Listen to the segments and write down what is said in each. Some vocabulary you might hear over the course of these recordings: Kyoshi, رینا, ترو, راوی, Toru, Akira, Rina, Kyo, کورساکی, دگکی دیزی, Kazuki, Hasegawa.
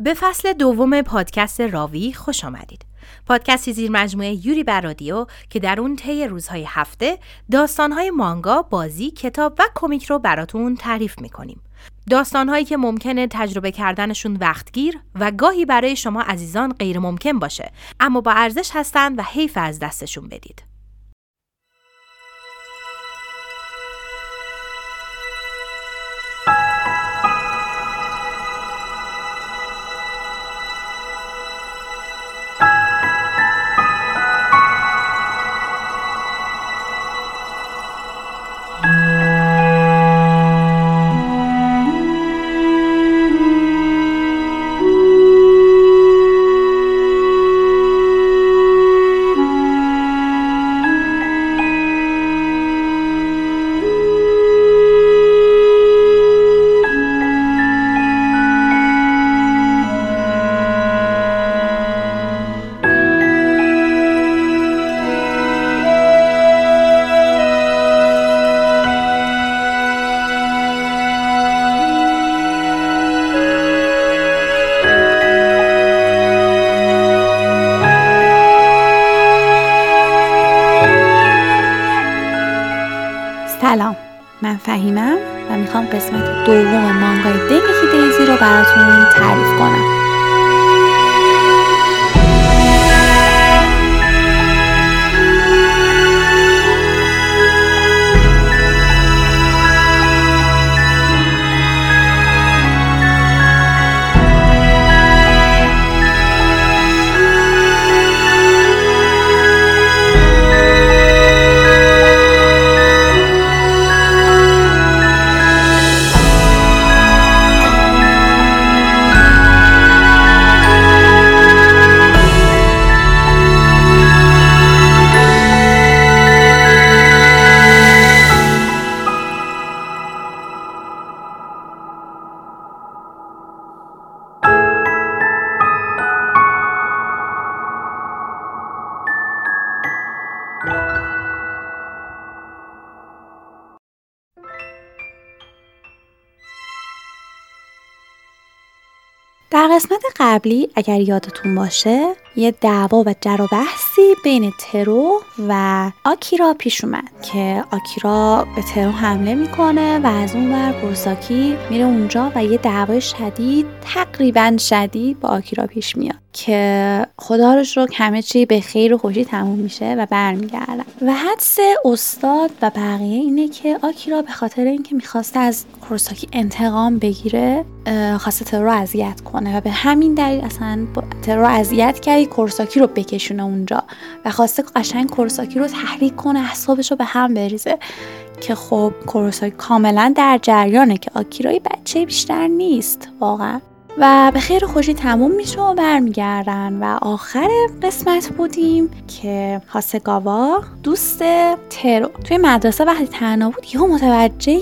به فصل دوم پادکست راوی خوش آمدید. پادکستی زیر مجموعه یوری رادیو که در اون طی روزهای هفته داستانهای مانگا، بازی، کتاب و کمیک رو براتون تعریف می‌کنیم. داستانهایی که ممکنه تجربه کردنشون وقتگیر و گاهی برای شما عزیزان غیر ممکن باشه، اما با ارزش هستن و حیف از دستشون بدید. و میخوام قسمت دوم مانگای دگکی دیزی رو براتون تعریف کنم. در قسمت قبلی اگر یادتون باشه یه دعوا و جر و بحثی بین ترو و آکیرا پیش اومد که آکیرا به ترو حمله میکنه و از اون ور بوساکی میره اونجا و یه دعوای شدید تقریبا شدید با آکیرا پیش میاد که خدا رو شکر همه چی به خیر و خوشی تموم میشه و برمیگردن و حدس استاد و بقیه اینه که آکیرا به خاطر اینکه میخواست از بوساکی انتقام بگیره خواسته ترو رو اذیت کنه و به همین دلیل اصلا ترو رو اذیت کرد، کورساکی رو بکشونه اونجا و خواسته قشنگ کورساکی رو تحریک کنه، اعصابش رو به هم بریزه که خب کورساکی کاملا در جریانه که آکیرای بچه بیشتر نیست واقعا و به خیر خوشی تموم میشه و برمیگردن و آخر قسمت بودیم که هاسگاوا دوست ترو توی مدرسه وقتی تنها بود یهو متوجه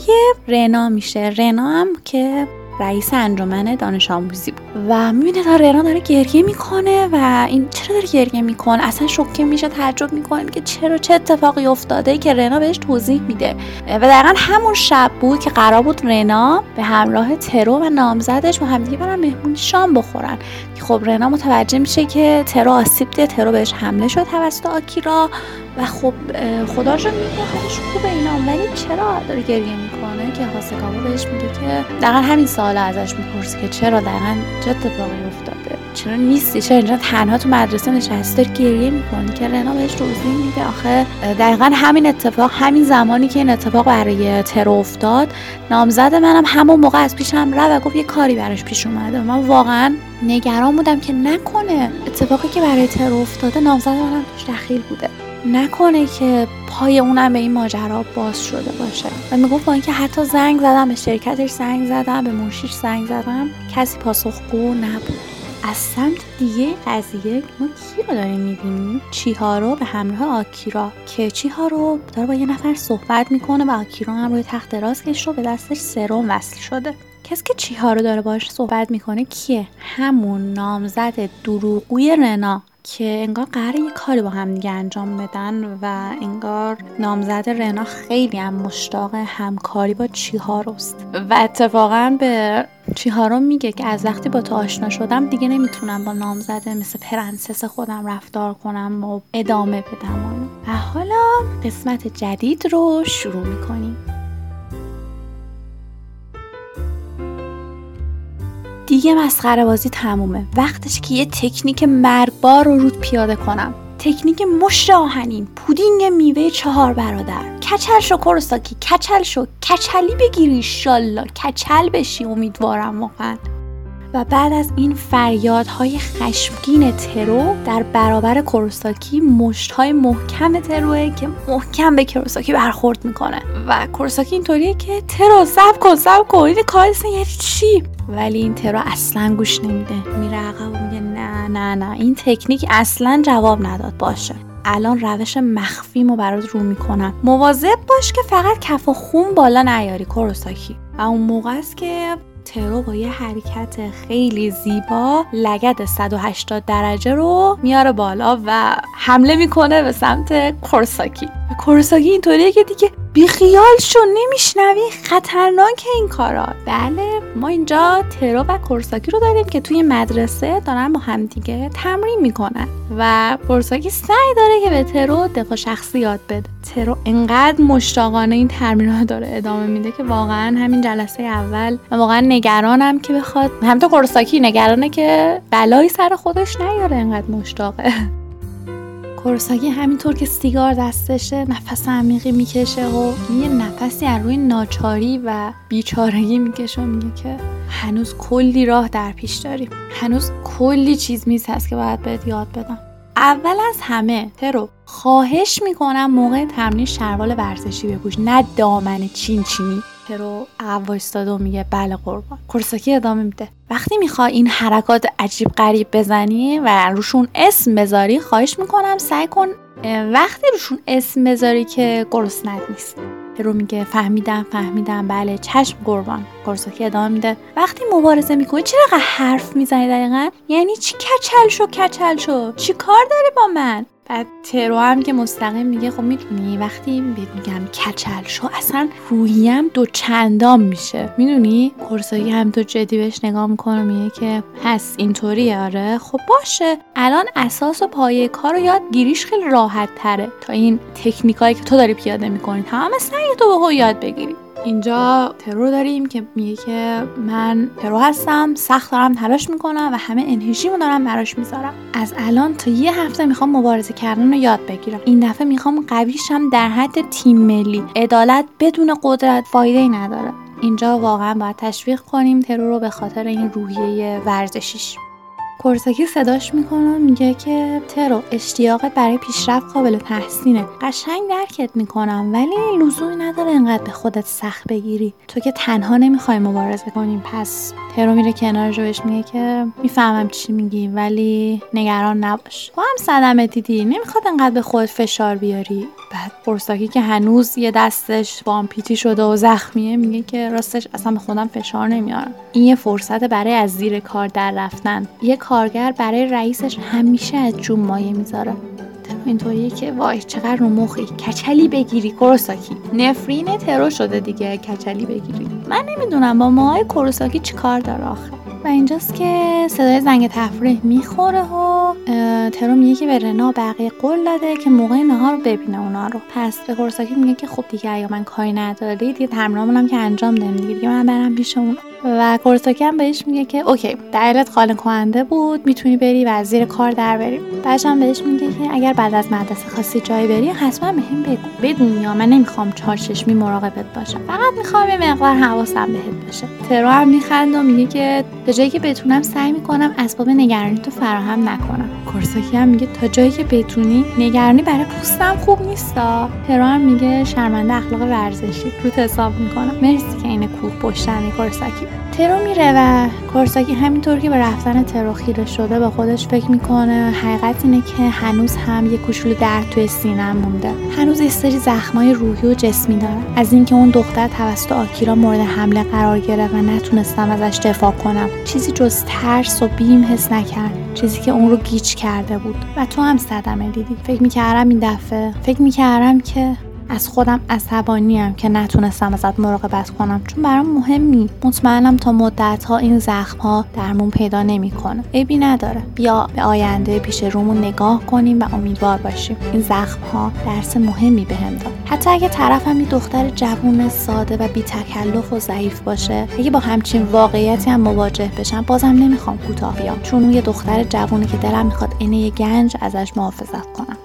رینا میشه. رینا هم که رئیس انجمن دانش آموزی بود و میبینه تا رینا داره گریه میکنه و این چرا داره گریه میکنه، اصلا شوکه میشه، تعجب میکنه که چرا، چه اتفاقی افتاده که رینا بهش توضیح میده و دقیقا همون شب بود که قرار بود رینا به همراه ترو و نامزدش و همدیگه برن مهمونی شام بخورن که خب رینا متوجه میشه که ترو آسیب دیده، ترو بهش حمله شد توسط آکیرا و خب خدا شو میگه حالش خوبه اینا، ولی چرا داره گریه میکنه که هاسگاوا بهش میگه که دقیقا همین سوالا ازش میپرسه که چرا دقیقا چه اتفاقی افتاده، چرا نیستی، چرا اینجا تنها تو مدرسه نشستی داری گریه میکنی که رینا بهش توضیح میده آخه دقیقا همین اتفاق، همین زمانی که این اتفاق برای ترو افتاد نامزد منم همون موقع از پیشم رفت و گفت یه کاری براش پیش اومده، من واقعا نگران بودم که نکنه اتفاقی که برای ترو افتاده نامزد منم توش دخیل بوده، نکنه که پای اونم به این ماجرا باز شده باشه و میگفت با اینکه حتی زنگ زدم به شرکتش، زنگ زدم به منشیش، زنگ زدم، کسی پاسخگو نبود. از سمت دیگه قضیه ما کی رو داریم میبینیم؟ چیهارو به همراه آکیرا که چیهارو داره با یه نفر صحبت میکنه و آکیرا هم روی تخت دراز کشیده و به دستش سرم وصل شده. کسی که چیهارو داره باهاش صحبت میکنه کیه؟ همون نامزد دروغگوی رنا که انگار قراره یه کاری با هم دیگه انجام بدن و انگار نامزد رنا خیلی هم مشتاق همکاری با چیهاروست و اتفاقا به اوچیهارو میگه که از وقتی با تو آشنا شدم دیگه نمیتونم با نامزده مثل پرنسس خودم رفتار کنم و ادامه بدم. و حالا قسمت جدید رو شروع میکنیم. دیگه مسخره بازی تمومه. وقتش که یه تکنیک مرگبار رو رود پیاده کنم. تکنیک مشت آهنین، پودینگ میوه 4 برادر. کچل شو کورساکی، کچل شو، کچلی بگیری ایشالله، کچل بشی امیدوارم واقعا. و بعد از این فریادهای خشمگین ترو در برابر کورساکی، مشت‌های محکم تروه که محکم به کورساکی برخورد میکنه و کورساکی اینطوریه که ترو صبر کن صبر کن این کارسن یعنی چی؟ ولی این ترو اصلا گوش نمیده، میره عقب و میگه نه این تکنیک اصلا جواب نداد. باشه الان روش مخفیمو برات رو میکنم، مواظب باش که فقط کف و خون بالا نیاری کورساکی. و اون موقع است که ترو با یه حرکت خیلی زیبا لگد 180 درجه رو میاره بالا و حمله میکنه به سمت کورساکی. کورساکی اینطوریه که دیگه بیخیال شو، نمیشنوی، خطرناک این کارا. بله ما اینجا ترو و کورساکی رو داریم که توی مدرسه دارن با هم دیگه تمرین میکنن و کورساکی سعی داره که به ترو دفاع شخصی یاد بده. ترو انقدر مشتاقانه این تمرین رو داره ادامه میده که واقعا همین جلسه اول من واقعا نگرانم که بخواد، همینطور کورساکی نگرانه که بلایی سر خودش نیاره، انقدر مشتاقه. کورساکی همینطور که سیگار دستشه نفس عمیقی میکشه و یه نفسی از روی ناچاری و بیچارگی میکشه و میگه که هنوز کلی راه در پیش داریم، هنوز کلی چیز میز هست که باید بهت یاد بدم. اول از همه ترو خواهش میکنم موقع تمرین شلوار ورزشی بپوش، نه دامن چینی. ترو عقب ایستاده و میگه بله قربان. کورساکی ادامه میده وقتی میخوای این حرکات عجیب غریب بزنی و روشون اسم بذاری، خواهش میکنم سعی کن وقتی روشون اسم بذاری که گرسنه نیست. ترو میگه فهمیدم بله چشم قربان. کورساکی ادامه میده وقتی مبارزه میکنی چرا حرف میزنی دقیقاً؟ یعنی چی کچل شو چی کار داری با من؟ بعد ترو هم که مستقیم میگه خب میدونی وقتی میگم کچل شو اصلا روحیم دوچندان میشه میدونی. کورساکی هم تو جدی بهش نگاه میکنه میگه که پس اینطوریه؟ آره خب باشه الان اساس و پایه کار رو یاد گیریش خیلی راحت تره تا این تکنیکایی که تو داری پیاده میکنی، تمام سعی تو بخو یاد بگیری. اینجا ترو داریم که میگه که من ترو هستم، سخت دارم تلاش میکنم و همه انرژیمو دارم براش میذارم. از الان تا یه هفته میخوام مبارزه کردن رو یاد بگیرم، این دفعه میخوام قویشم در حد تیم ملی. عدالت بدون قدرت فایده ای نداره. اینجا واقعا باید تشویق کنیم ترو رو به خاطر این روحیه ورزشیش. کورساکی صداش میکنه میگه که ترو اشتیاقت برای پیشرفت قابل تحسینه، قشنگ درکت میکنم ولی لزومی نداره انقدر به خودت سخت بگیری، تو که تنها نمیخوای مبارزه کنیم. پس ترو میره کنارش بهش میگه که میفهمم چی میگی ولی نگران نباش، تو هم صدمه دیدی، نمیخواد انقدر به خودت فشار بیاری. بعد کورساکی که هنوز یه دستش وامپیتی شده و زخمیه میگه که راستش اصلا به خودم فشار نمیارم، این یه فرصت برای از زیر کار در رفتن. یه کارگر برای رئیسش همیشه از جون مایه میذاره. ترو اینطوریه که وای چقدر رو مخی، کچلی بگیری کورساکی. نفرین ترو شده دیگه کچلی بگیری. من نمیدونم با ماهای کورساکی چی کار داره آخه. و اینجاست که صدای زنگ تفریح میخوره و ترو میگه که به رنا بقیه قول داده که موقع نهار رو ببینه اونا رو. پس به کورساکی میگه که خب دیگه اگه من کاری نداری دیگه تمرینامونم که انجام بدیم دیگه من برم پیش اون. و کورساکی هم بهش میگه که اوکی دلت قانع کننده بود، میتونی بری و از زیر کار در بریم. بعدش هم بهش میگه که اگر بعد از مدرسه خواستی جایی بری حتما بهم بگو، بدون یا من نمیخوام چارچشمی مراقبت باشم، فقط میخوام یه مقدار حواسم بهت باشه. ترو هم میخنده و میگه که تا جایی که بتونم سعی میکنم اسباب نگرانی تو فراهم نکنم. کورساکی هم میگه تا جایی که بتونی، نگرانی برای پوستم خوب نیستا. ترو هم میگه شرمنده اخلاق ورزشی رو حساب میکنم، مرسی که اینه کوه پشتنی کورساکی. ترو میره و کورساکی همینطور که به رفتن ترو خیره شده با خودش فکر میکنه حقیقت اینه که هنوز هم یه کوچولو درد توی سینه‌م مونده، هنوز یه سری زخمای روحی و جسمی دارم از اینکه اون دختر توسط آکیرا مورد حمله قرار گرفت و نتونستم ازش دفاع کنم، چیزی جز ترس و بیم حس نکرد، چیزی که اون رو گیج کرده بود. و تو هم صدمه دیدی. فکر میکردم این دفعه از خودم عصبانیم که نتونستم ازت مراقبت کنم، چون برام مهمی. مطمئنم تا مدت‌ها این زخم‌ها درمون پیدا نمی‌کنه. عیبی نداره. بیا به آینده پیش رومون نگاه کنیم و امیدوار باشیم. این زخم‌ها درس مهمی بهم داد. حتی اگه طرفم یه دختر جوون ساده و بی‌تکلف و ضعیف باشه، اگه با همچین واقعیتی هم مواجه بشم، بازم نمی‌خوام کوتاه بیام، چون اون یه دختر جوونه که دلم می‌خواد عینه یه گنج ازش محافظت کنم.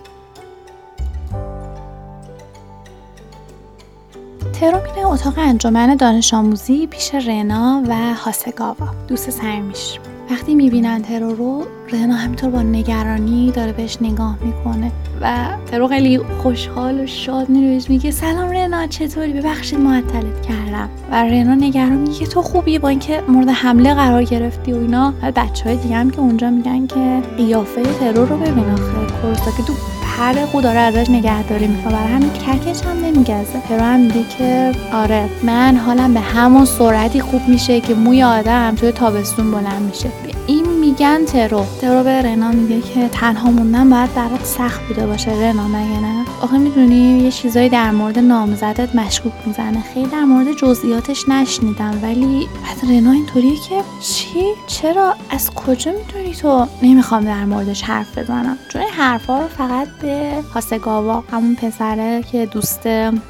ترو میره اتاق انجمن دانش آموزی پیش رینا و هاسگاوا، دوست صمیمیش. وقتی میبینن ترو رو، رینا همینطور با نگرانی داره بهش نگاه میکنه و ترو خیلی خوشحال و شاد میره، میگه سلام رینا، چطوری؟ ببخشید معطلت کردم. و رینا نگران میگه تو خوبی؟ با اینکه مورد حمله قرار گرفتی و اینا. بچهای دیگه هم که اونجا میگن که قیافه ترو رو ببین، آخه کورسا که تو هر خود داره ازش نگهداری میکنه، برای همین ککش هم نمیگزه. ترو هم میگه که آره، من حالم به همون سرعتی خوب میشه که موی آدم توی تابستون بلند میشه. این میگن ترو به رنا میگه که تنها موندن باید برات سخت بوده باشه رنا، مگه نه؟ آخه میدونی یه چیزایی در مورد نامزدت مشکوک میزنه، خیلی در مورد جزئیاتش نشنیدم، ولی بعد رنا اینطوریه که چی؟ چرا؟ از کجا میدونی تو؟ نمیخوام در موردش حرف بزنم، چون حرفا رو فقط به هاسگاوا، همون پسره که دوست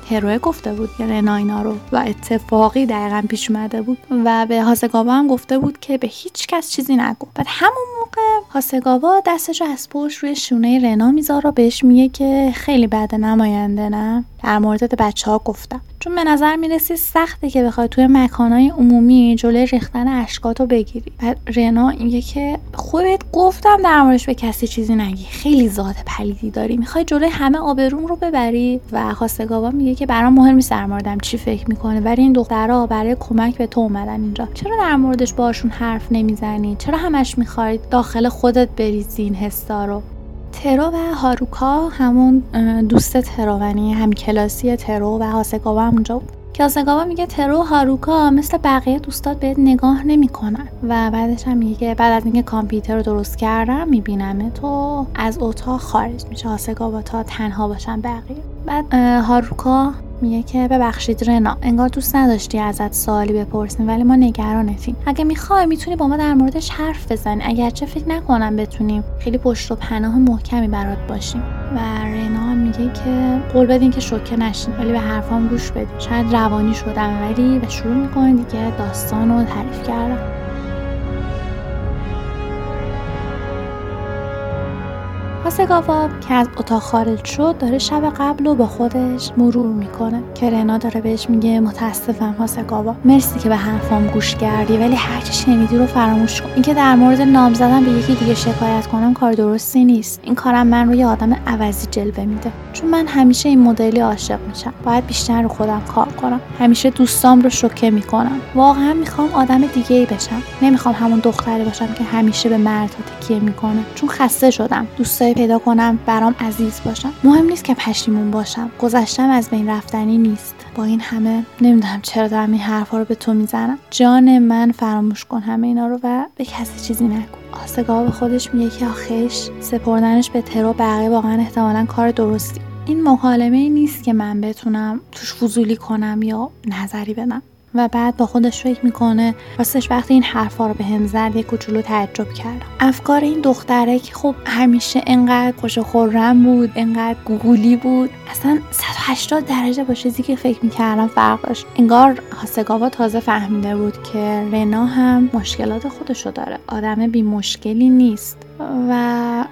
ترو، گفته بود که رنا اینا رو، و اتفاقی دقیقاً پیش اومده بود و به هاسگاوا هم گفته بود که به هیچ کس چیزی نگو. بعد همون موقع هاسگاوا دستش از پشت روی شونه رنا میذاره و بهش میگه که خیلی بده نماینده، نه؟ در موردت بچه‌ها گفتم، چون به نظر میرسی سخته که بخوای توی مکانهای عمومی جلوی ریختن اشکاتو بگیری. بعد رنا میگه که خودت گفتم در موردش به کسی چیزی نگی، خیلی ذات پلیدی داری، میخوای جلوی همه آبروم رو ببری. و هاسگاوا میگه که برام مهم نیست در موردم چی فکر میکنه، ولی این دخترها برای کمک به تو اومدن اینجا، چرا در موردش باشون حرف نمیزنی؟ چرا همش میخوای داخل خودت بریزی این حسا رو؟ ترو و هاروکا، همون دوست ترو، یعنی هم کلاسی ترو و هاسگاوا هم اونجا بود. که هاسگاوا میگه ترو و هاروکا مثل بقیه دوستات بهت نگاه نمیکنن. و بعدش هم میگه بعد از اینکه کامپیوتر رو درست کردم میبینم تو از اتاق خارج میشه هاسگاوا تا تنها باشن بقیه. بعد هاروکا میگه که ببخشید رنا، انگار دوست نداشتی ازت سوالی بپرسیم، ولی ما نگرانتیم. اگه میخوای میتونی با ما در موردش حرف بزنی، اگرچه فکر نکنم بتونیم خیلی پشت و پناه محکمی برات باشیم. و رنا میگه که قول بدین که شوکه نشین، ولی به حرفام گوش بدین، شاید روانی شدم، ولی به شروع میکنه دیگه داستان رو تعریف کردن. هاسگاوا که از اتاق خارج شد، داره شب قبل رو با خودش مرور میکنه که رنا داره بهش میگه متاسفم هاسگاوا، مرسی که به حرفام گوش کردی، ولی هرچی شنیدی رو فراموش کن. اینکه در مورد نام زدن به یکی دیگه شکایت کنم کار درستی نیست، این کارم من روی آدم عوضی جلوه میده، چون من همیشه این مدلی عاشق میشم، باید بیشتر رو خودم کار کنم، همیشه دوستام رو شوکه میکنم، واقعا میخوام آدم دیگه ای بشم، نمیخوام همون دختری باشم که همیشه به مردها تکیه میکنه، چون خسته شدم دوستای پیدا کنم برام عزیز باشم، مهم نیست که پشیمون باشم، گذشتم از بین رفتنی نیست. با این همه نمیدونم چرا دارم این حرفا رو به تو میزنم، جان من فراموش کن همه اینا رو و به کسی چیزی نگو. هاسگاوا به خودش میگه که آخش سپردنش به ترو بقیه واقعا احتمالاً کار درستی، این مکالمه ای نیست که من بتونم توش فضولی کنم یا نظری بدم. و بعد با خودش فکر میکنه راستش وقتی این حرفا رو به هم زد یک کوچولو تعجب کردم، افکار این دختره که خب همیشه انقدر خوش و خرم بود، انقدر گوگولی بود، اصلا 180 درجه با چیزی که فکر میکردم فرق داشت. انگار هاسگاوا تازه فهمیده بود که رنا هم مشکلات خودشو داره، آدم بی مشکلی نیست. و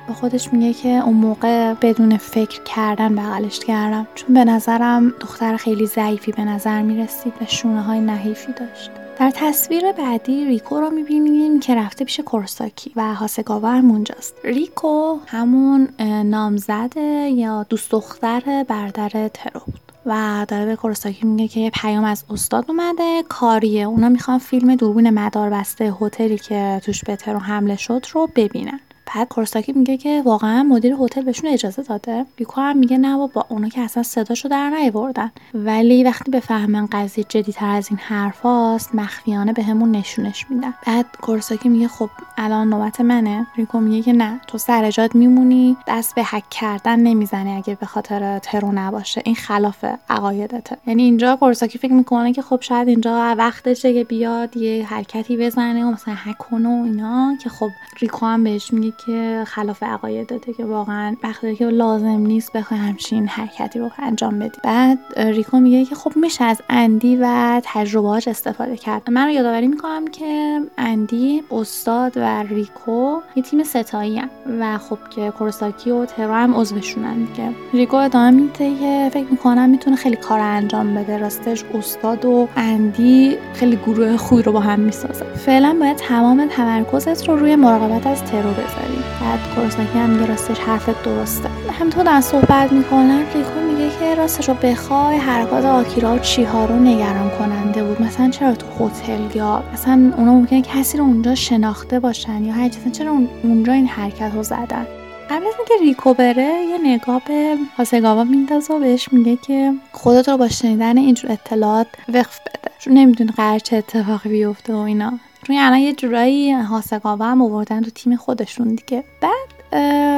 با خودش میگه که اون موقع بدون فکر کردن بغلش کردم، چون به نظرم دختر خیلی ضعیفی به نظر میرسید و شونه‌های نحیفی داشت. در تصویر بعدی ریکو رو میبینیم که رفته پیش کورساکی و هاسگاوا هم اونجاست. ریکو همون نامزد یا دوست دختر برادر ترو بود و داره به کورساکی میگه که یه پیام از استاد اومده کاریه، اونا میخوان فیلم دوربین مداربسته هتلی که توش به ترو حمله شد رو ببینن. بعد کورساکی میگه که واقعا مدیر هتل بهشون اجازه داده. یوکا هم میگه نه با اونا که اصلا صداشو در نیاوردن. ولی وقتی بفهمن قضیه جدی‌تر از این حرفاست، مخفیانه بهمون نشونش میدن. بعد کورساکی میگه خب الان نوبت منه. ریکو میگه که نه، تو سر جات میمونی، دست به هک کردن نمیزنی اگه به خاطر ترو نباشه. این خلاف عقایدته. یعنی اینجا کورساکی فکر میکنه که خب شاید اینجا وقتشه که بیاد یه حرکتی بزنه و مثلا هک کنه و اینا، که خب ریکو هم بهش میگه که خلاف عقایدته، که واقعا وقتی که لازم نیست بخوای همچین حرکتی رو انجام بدی. بعد ریکو میگه که خب میشه از اندی و تجربه‌اش استفاده کرد. من رو یادآوری میکنم که اندی، استاد و ریکو یه تیم ستایی هستن و خب که کورساکی و ترو هم عضوشونن دیگه. ریکو ادامه میده که فکر میکنم میتونه خیلی کار انجام بده. راستش استاد و اندی خیلی گروه خوبی رو با هم میسازن. فعلا باید تمام تمرکزت رو روی مراقبت از ترو بذاری. بعد کورساکی هم میگه راستش حرفت درسته. هم تو دارن صحبت میکنن، ریکو میگه که راستش رو بخوای حرکات آکیرا و چیهارو نگران کننده بود. مثلا چرا تو هتل، یا مثلا اونا ممکنه کسی رو اونجا شناخته باشن یا هر چیزی، چرا اونجا این حرکت رو زدن. قبل از اینکه ریکو بره یه نگاه به هاسگاوا میندازه و بهش میگه که خودت رو با شنیدن اینجور اطلاعات وقف بده، چون نمیدونی قرار چه اتفاقی بیفته و اینا. چون الان یه جورایی هاسگاوا هم آوردن تو تیم خودشون دیگه. بعد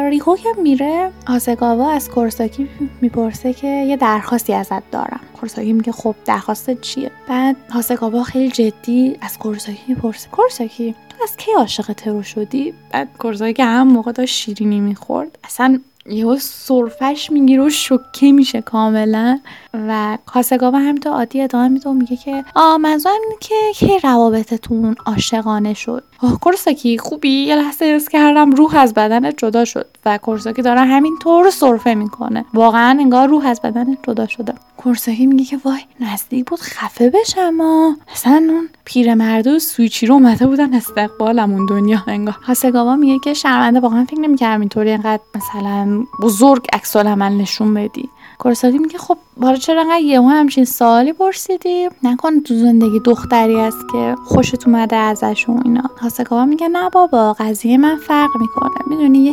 ریکو که میره، هاسگاوا از کورساکی میپرسه که یه درخواستی ازت دارم. کورساکی میگه خب درخواست چیه؟ بعد هاسگاوا خیلی جدی از کورساکی میپرسه کورساکی تو از کی عاشق ترو شدی؟ بعد کورساکی که هم موقع داشت شیرینی میخورد، اصلا یهو سرفش میگیره و شوکه میشه کاملا. و هاسگاوا هم تا عادی ادامه میده و میگه که منظورم اینه که روابطتون عاشقانه شد. کورساکی خوبی؟ یه لحظه حس کردم روح از بدنت جدا شد. و کورساکی داره همینطور سرفه میکنه، واقعا انگار روح از بدنت جدا شده. کورساکی میگه که وای نزدیک بود خفه بشم، اصلا اون پیرمرد و سویچی رو اومده بودن استقبالمون دنیا انگار. هاسگاوا میگه که شرمنده، واقعا فکر نمی‌کردم اینطوری انقدر مثلا بزرگ عکس العمل نشون بدی. کورساکی میگه خب حالا چرا انقدر یهو همچین سوالی پرسیدی؟ نکنه تو زندگی دختری است که خوشت اومده ازشون اینا. هاسگاوا میگه نه بابا، قضیه من فرق میکنه. میدونی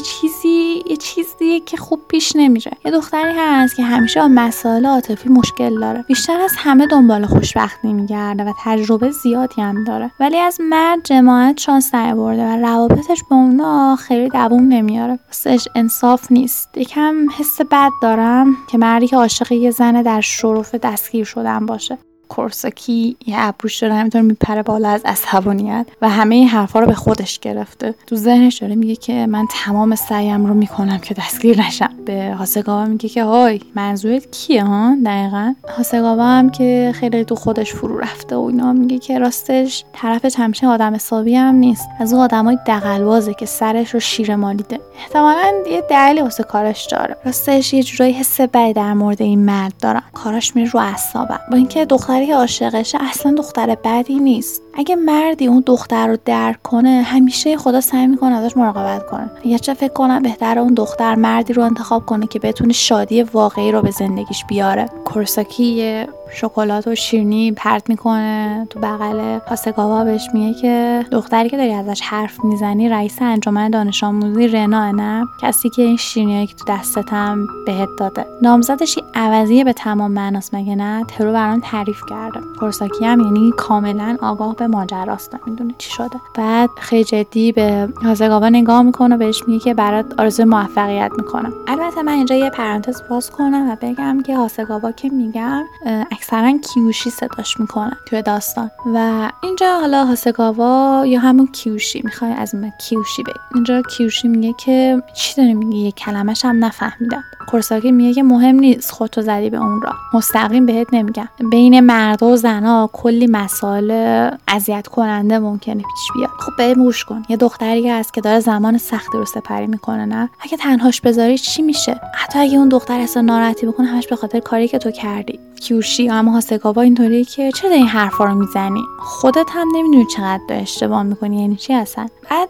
یه چیزیه که خوب پیش نمیره. یه دختری هست که همیشه با مسائل عاطفی مشکل داره، بیشتر از همه دنبال خوشبختی میگرده و تجربه زیادی هم داره، ولی از مرد جماعت شانس نیاورده و روابطش با اونا خیلی دووم نمیاره. واسش انصاف نیست. یکم حس بد دارم که مردی که عاشق یه زن در شرف دستگیر شدن باشه. کورساکی یه ابروش داره همینطور میپره بالا از عصبانیت و همه این حرفا رو به خودش گرفته. تو ذهنش داره میگه که من تمام سعیم رو میکنم که دستگیر نشم. به هاسگاوا میگه که های منظورت کیه ها دقیقاً؟ هاسگاوا هم که خیلی تو خودش فرو رفته و اینا میگه که راستش طرفش همش آدم حسابی هم نیست، از اون آدمای دغل‌بازه که سرش رو شیر مالیده. احتمالاً یه دلیل واسه کارش داره. راستش یه جورایی حس بدی در مورد این مرد دارم، کاراش میره رو اعصابم. با اینکه که عاشقشه اصلا دختر بدی نیست. اگه مردی اون دختر رو درک کنه، همیشه خدا سعی میکنه ازش مراقبت کنه. یا چه فکر کنم بهتره اون دختر مردی رو انتخاب کنه که بتونه شادی واقعی رو به زندگیش بیاره. کورساکی شکلات و شیرینی پرت میکنه تو بغل هاسگاوا، بهش میگه که دختری که داری ازش حرف میزنی رئیس انجمن دانش آموزی رینا، نه کسی که این شیرینیایی که تو دستتم بهت داده. نامزدش عوضیه به تمام معناست، مگه نه؟ ترو برام تعریف کرده. کورساکی هم یعنی کاملا آگاه به ماجراست، میدونه چی شده. بعد خیلی جدی به هاسگاوا نگاه میکنه و بهش میگه که برات آرزوی موفقیت میکنم. البته من اینجا یه پرانتز باز کنم و بگم که هاسگاوا که میگم اکثرا کیوشی صداش میکنن توی داستان، و اینجا حالا هاسگاوا یا همون کیوشی میخوای از من کیوشی بگی. اینجا کیوشی میگه که چی داره میگه، یه کلمش هم نفهمیدم. کورساکی میگه که مهم نیست، خودتو زدی به اون راه، مستقیم بهت نمیگم. بین مرد و زنا کلی مسائل اذیت کننده ممکنه پیش بیاد. خب بهم گوش کن، یه دختری هست که داره زمان سختی رو سپری میکنه، نه اگه تنهاش بذاری چی میشه؟ حتی اگه اون دختر اصلا ناراحتی بکنه، همش به خاطر کاری که تو کردی. کیوشی یا اما هاسگاوا اینطوری که چرا این حرفا رو میزنی، خودت هم نمیدونی چقدر اشتباه میکنی، یعنی چی اصلا. بعد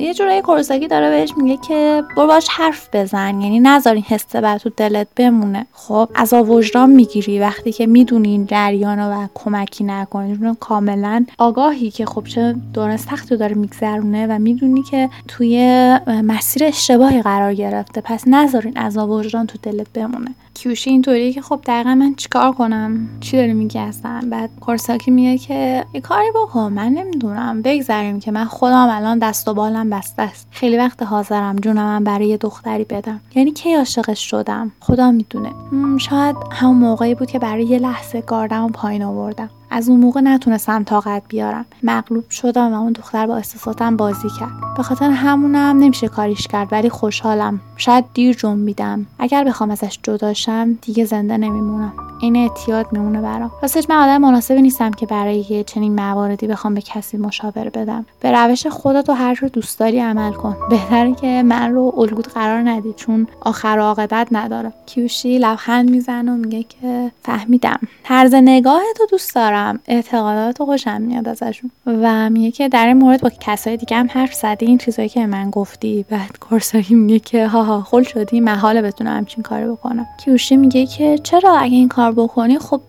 یه جورایی کورساکی داره بهش میگه که برو باش حرف بزن، یعنی نذار این حس بر تو دلت بمونه. خب از وجدان میگیری وقتی که میدونی این جریانو و کمکی نکنی، کاملا آگاهی که خب چه دور سختی داره میگذرونه و میدونی که توی مسیر اشتباهی قرار گرفته، پس نذارین از وجدان تو دلت بمونه. کیوشی اینطوریه که خب دقیقاً من چیکار کنم، چی داری میگی اصلا؟ بعد کورساکی میگه که یه کاری بکن، من نمیدونم، بگذاریم که من خودم الان دست و بالم بسته است، خیلی وقت حاضرم جونم برای دختری بدم. یعنی کی عاشقش شدم خدا میدونه، شاید همون موقعی بود که برای یه لحظه گاردم پایین آوردم، از اون موقع نتونستم طاقت بیارم، مغلوب شدم و اون دختر با احساساتم بازی کرد. به خاطر همونم نمیشه کاریش کرد، ولی خوشحالم، شاید دیر جنبیدم، اگر بخوام ازش جدا شم دیگه زنده نمیمونم، این اعتیاد میمونه برام. راستش من آدم مناسبی نیستم که برای یه چنین مواردی بخوام به کسی مشاوره بدم. به روش خودت و هر رو دوست داری عمل کن، بهتره که من رو الگوت قرار ندی، چون آخر عاقبت نداره. کیوشی لبخند میزنه و میگه که فهمیدم، طرز نگاهت رو دوست دارم، اعتقادات رو خوشم میاد ازشون، و میگه که در این مورد با کسای دیگه هم حرف زدی این چیزایی که من گفتی؟ بعد کورساکی میگه که هاها خل شدی، محاله بتونم همچین کاری بکنم. کیوشی میگه که چرا، اگه این کار بکنی خب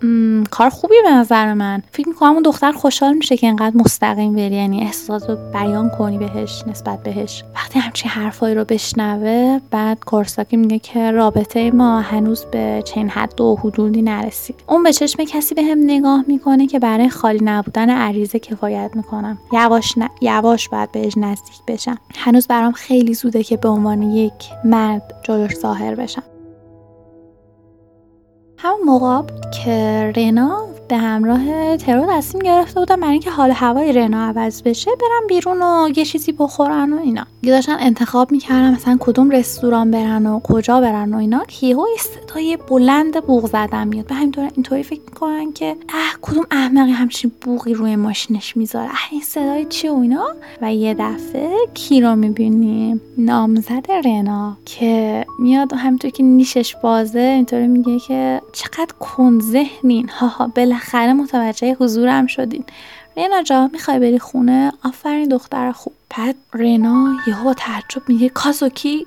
کار خوبی به نظر من، فکر میکنم اون دختر خوشحال میشه که اینقدر مستقیم بری، یعنی احساسات رو بیان کنی بهش، نسبت بهش، وقتی همچین حرفایی رو بشنوه. بعد کورساکی میگه که رابطه ما هنوز به چنین حد و حدودی نرسید. اون به چشم کسی بهم نگاه میکنه که برای خالی نبودن عریضه کفایت میکنم، یواش باید بهش نزدیک بشم، هنوز برام خیلی زوده که به عنوان یک مرد جلوش ظاهر بشم. همون موقع بود که رینا به همراه ترو تصمیم گرفته بودن برای اینکه حال هوای رینا عوض بشه برن بیرون و یه چیزی بخورن و اینا. داشتن انتخاب میکردن مثلا کدوم رستوران برن و کجا برن و اینا. یهو صدای بلند بوق زدن میاد. به همین طور اینطوری فکر میکنن که کدوم احمقی همچین بوقی روی ماشینش میذاره، این صدای چیه و اینا. و یه دفعه کی رو میبینیم؟ نامزد رینا که میاد و همینطور که نیشش بازه اینطوری میگه که چقدر کندذهنین، هاها بالاخره متوجه حضورم شدین. رینا جا میخوای بری خونه؟ آفرین دختر خوب. بعد رینا یهو با تعجب میگه کازوکی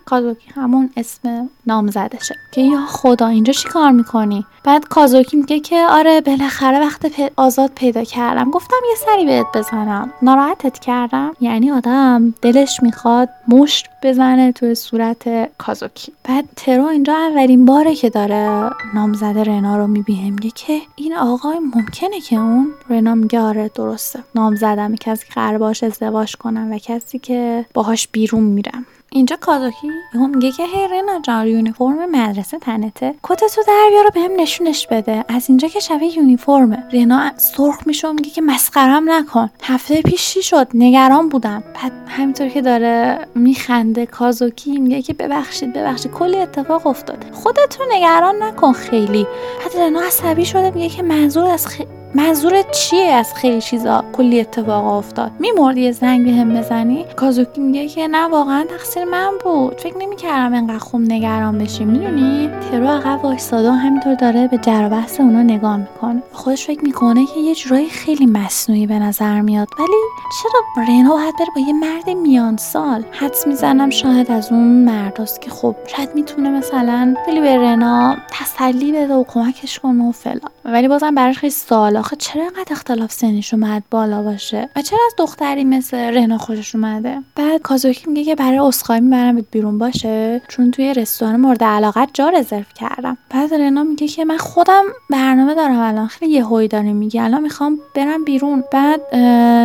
همون اسم نامزدشه، که یا خدا اینجا چی کار میکنی؟ بعد کازوکی میگه که آره بالاخره وقت آزاد پیدا کردم، گفتم یه سری بهت بزنم، ناراحتت کردم. یعنی آدم دلش میخواد مشت بزنه توی صورت کازوکی. بعد ترو اینجا اولین باره که داره نامزد رینا رو میبینه، میگه که این آقای ممکنه که اون رینا میگه آره درسته، نامزدم کسی که قراره باهاش ازدواج کنم و کسی که باهاش بیرون میرم. اینجا کازوکی هم میگه که هی رینا جان، یونیفرم مدرسه تنته، کتتو در بیار و بهم نشونش بده، از اینجا که شبیه یونیفرمه. رینا سرخ میشه و میگه که مسخره‌ام نکن، هفته پیش چی شد، نگران بودم. بعد همینطور که داره میخنده کازوکی میگه که ببخشید کلی اتفاق افتاد، خودتو نگران نکن خیلی. بعد رینا عصبی شده میگه که منظورت چیه از خیلی چیزا کلی اتفاق افتاد؟ میمردی یه زنگ بهم بزنی؟ کازوکی میگه که نه واقعا تقصیر من بود، فکر نمی‌کردم انقدر خوب نگران بشی. میدونی ترو عقب وایساده همینطور داره به جر و بحث اونا نگاه میکنه، خودش فکر میکنه که یه جورایی خیلی مصنوعی به نظر میاد، ولی چرا رینا باید بره با یه مرد میان سال؟ حدس میزنم شاید از اون مرداست که خب شاید میتونه مثلا خیلی به رینا تسلی بده و کمکش کنه و فلان، ولی بازم براش خیلی سوال، آخه چرا اینقدر اختلاف سنیش اومد بالا باشه و چرا از دختری مثل رهنا خوشش اومده. بعد کازوکی میگه که برای اسخای میبرمت بیرون باشه، چون توی رستوران مورد علاقت جا رزرو کردم. بعد رهنا میگه که من خودم برنامه دارم الان، خیلی یهویی داره میگه الان میخوام برم بیرون. بعد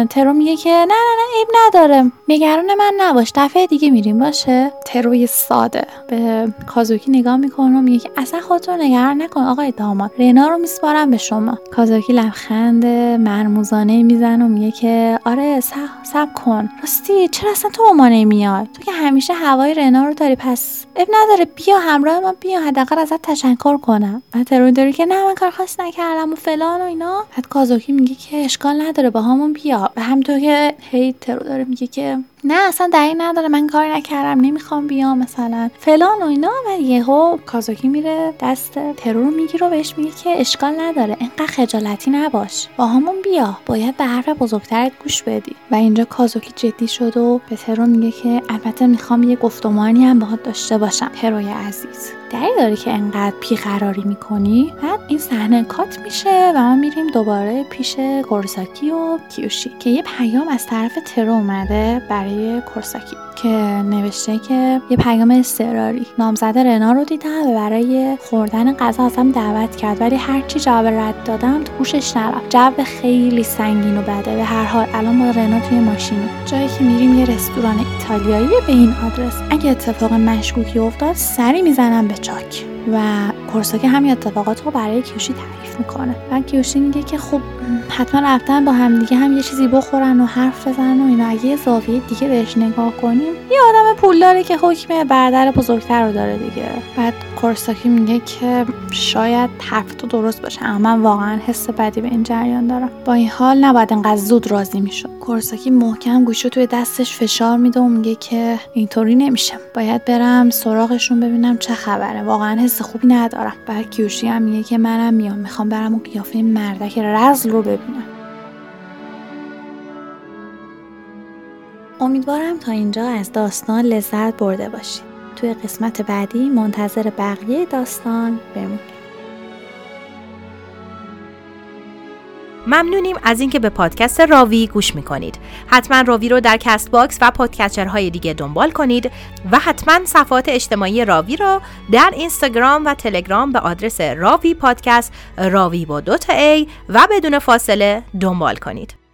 ترو میگه که نه عیب نداره، نگران من نباش، دفعه دیگه میریم باشه. ترو ساده به کازوکی نگاه میکنه و میگه که اصلا خودت نگران نکن آقای داماد، رهنا رو میسپارم به شما. کازوکی لبخند مرموزانه میزن و میگه که آره صبر کن، راستی چرا اصلا تو امانه میاد؟ تو که همیشه هوای رینا رو داری، پس اب نداره بیا همراه من، بیا حداقل ازت تشکر کنم. بعد ترو داره که نه من کار خاص نکردم و فلان و اینا. بعد کازوکی میگه که اشکال نداره باهامون بیا. و همونطور که هی ترو داره میگه که نه اصلا دلیل نداره، من کاری نکردم، نمیخوام بیام مثلا فلان و اینا. و یهو کازوکی میره دست ترو رو میگیره و بهش میگه که اشکال نداره، انقدر خجالتی نباش، با همون بیا، باید به حرف بزرگترت گوش بدی. و اینجا کازوکی جدی شد و به ترو میگه که البته میخوام یه گفتمانی هم باهات داشته باشم. تروی عزیز، دلیل داره که انقدر بی‌قراری میکنی؟ بعد این صحنه کات میشه و ما میریم دوباره پیش کورساکی و کیوشی که یه پیام از طرف ترو اومده برای کورساکی که نوشته که یه پیام اضطراری، نامزد رنا رو دیدم و برای خوردن غذا ازم دعوت کرد، ولی هرچی جواب رد دادم تو گوشش نرفت. جو خیلی سنگین و بده. به هر حال الان ما رنا توی ماشینیم، جایی که میریم یه رستوران ایتالیایی به این آدرس، اگه اتفاق مشکوکی افتاد سری میزنم به چاک. و کورساکی همین اتفاقات رو برای کیوشی تعریف میکنه و کیوشی میگه که خب حتما رفتن با همدیگه هم یه چیزی بخورن و حرف بزنن و اینا، اگه زاویه دیگه بهش نگاه کنیم یه آدم پولداره که حکم برادر بزرگتر رو داره دیگه. بعد کورساکی میگه که شاید حرف تو درست باشه، اما من واقعا حس بدی به این جریان دارم. با این حال نباید انقدر زود راضی میشد. کورساکی محکم گوشو توی دستش فشار میده و میگه که اینطوری نمیشه، باید برم سراغشون ببینم چه خبره، واقعا حس خوبی ندارم. بعد کیوشی هم میگه که منم میام، میخوام برم اون قیافه مردک رزل رو ببینم. امیدوارم تا اینجا از داستان لذت برده باشید. توی قسمت بعدی منتظر بقیه داستان بمونید. ممنونیم از اینکه به پادکست راوی گوش میکنید. حتما راوی رو در کست باکس و پادکسترهای دیگه دنبال کنید و حتما صفحات اجتماعی راوی رو در اینستاگرام و تلگرام به آدرس راوی پادکست، راوی با دوتا ای و بدون فاصله دنبال کنید.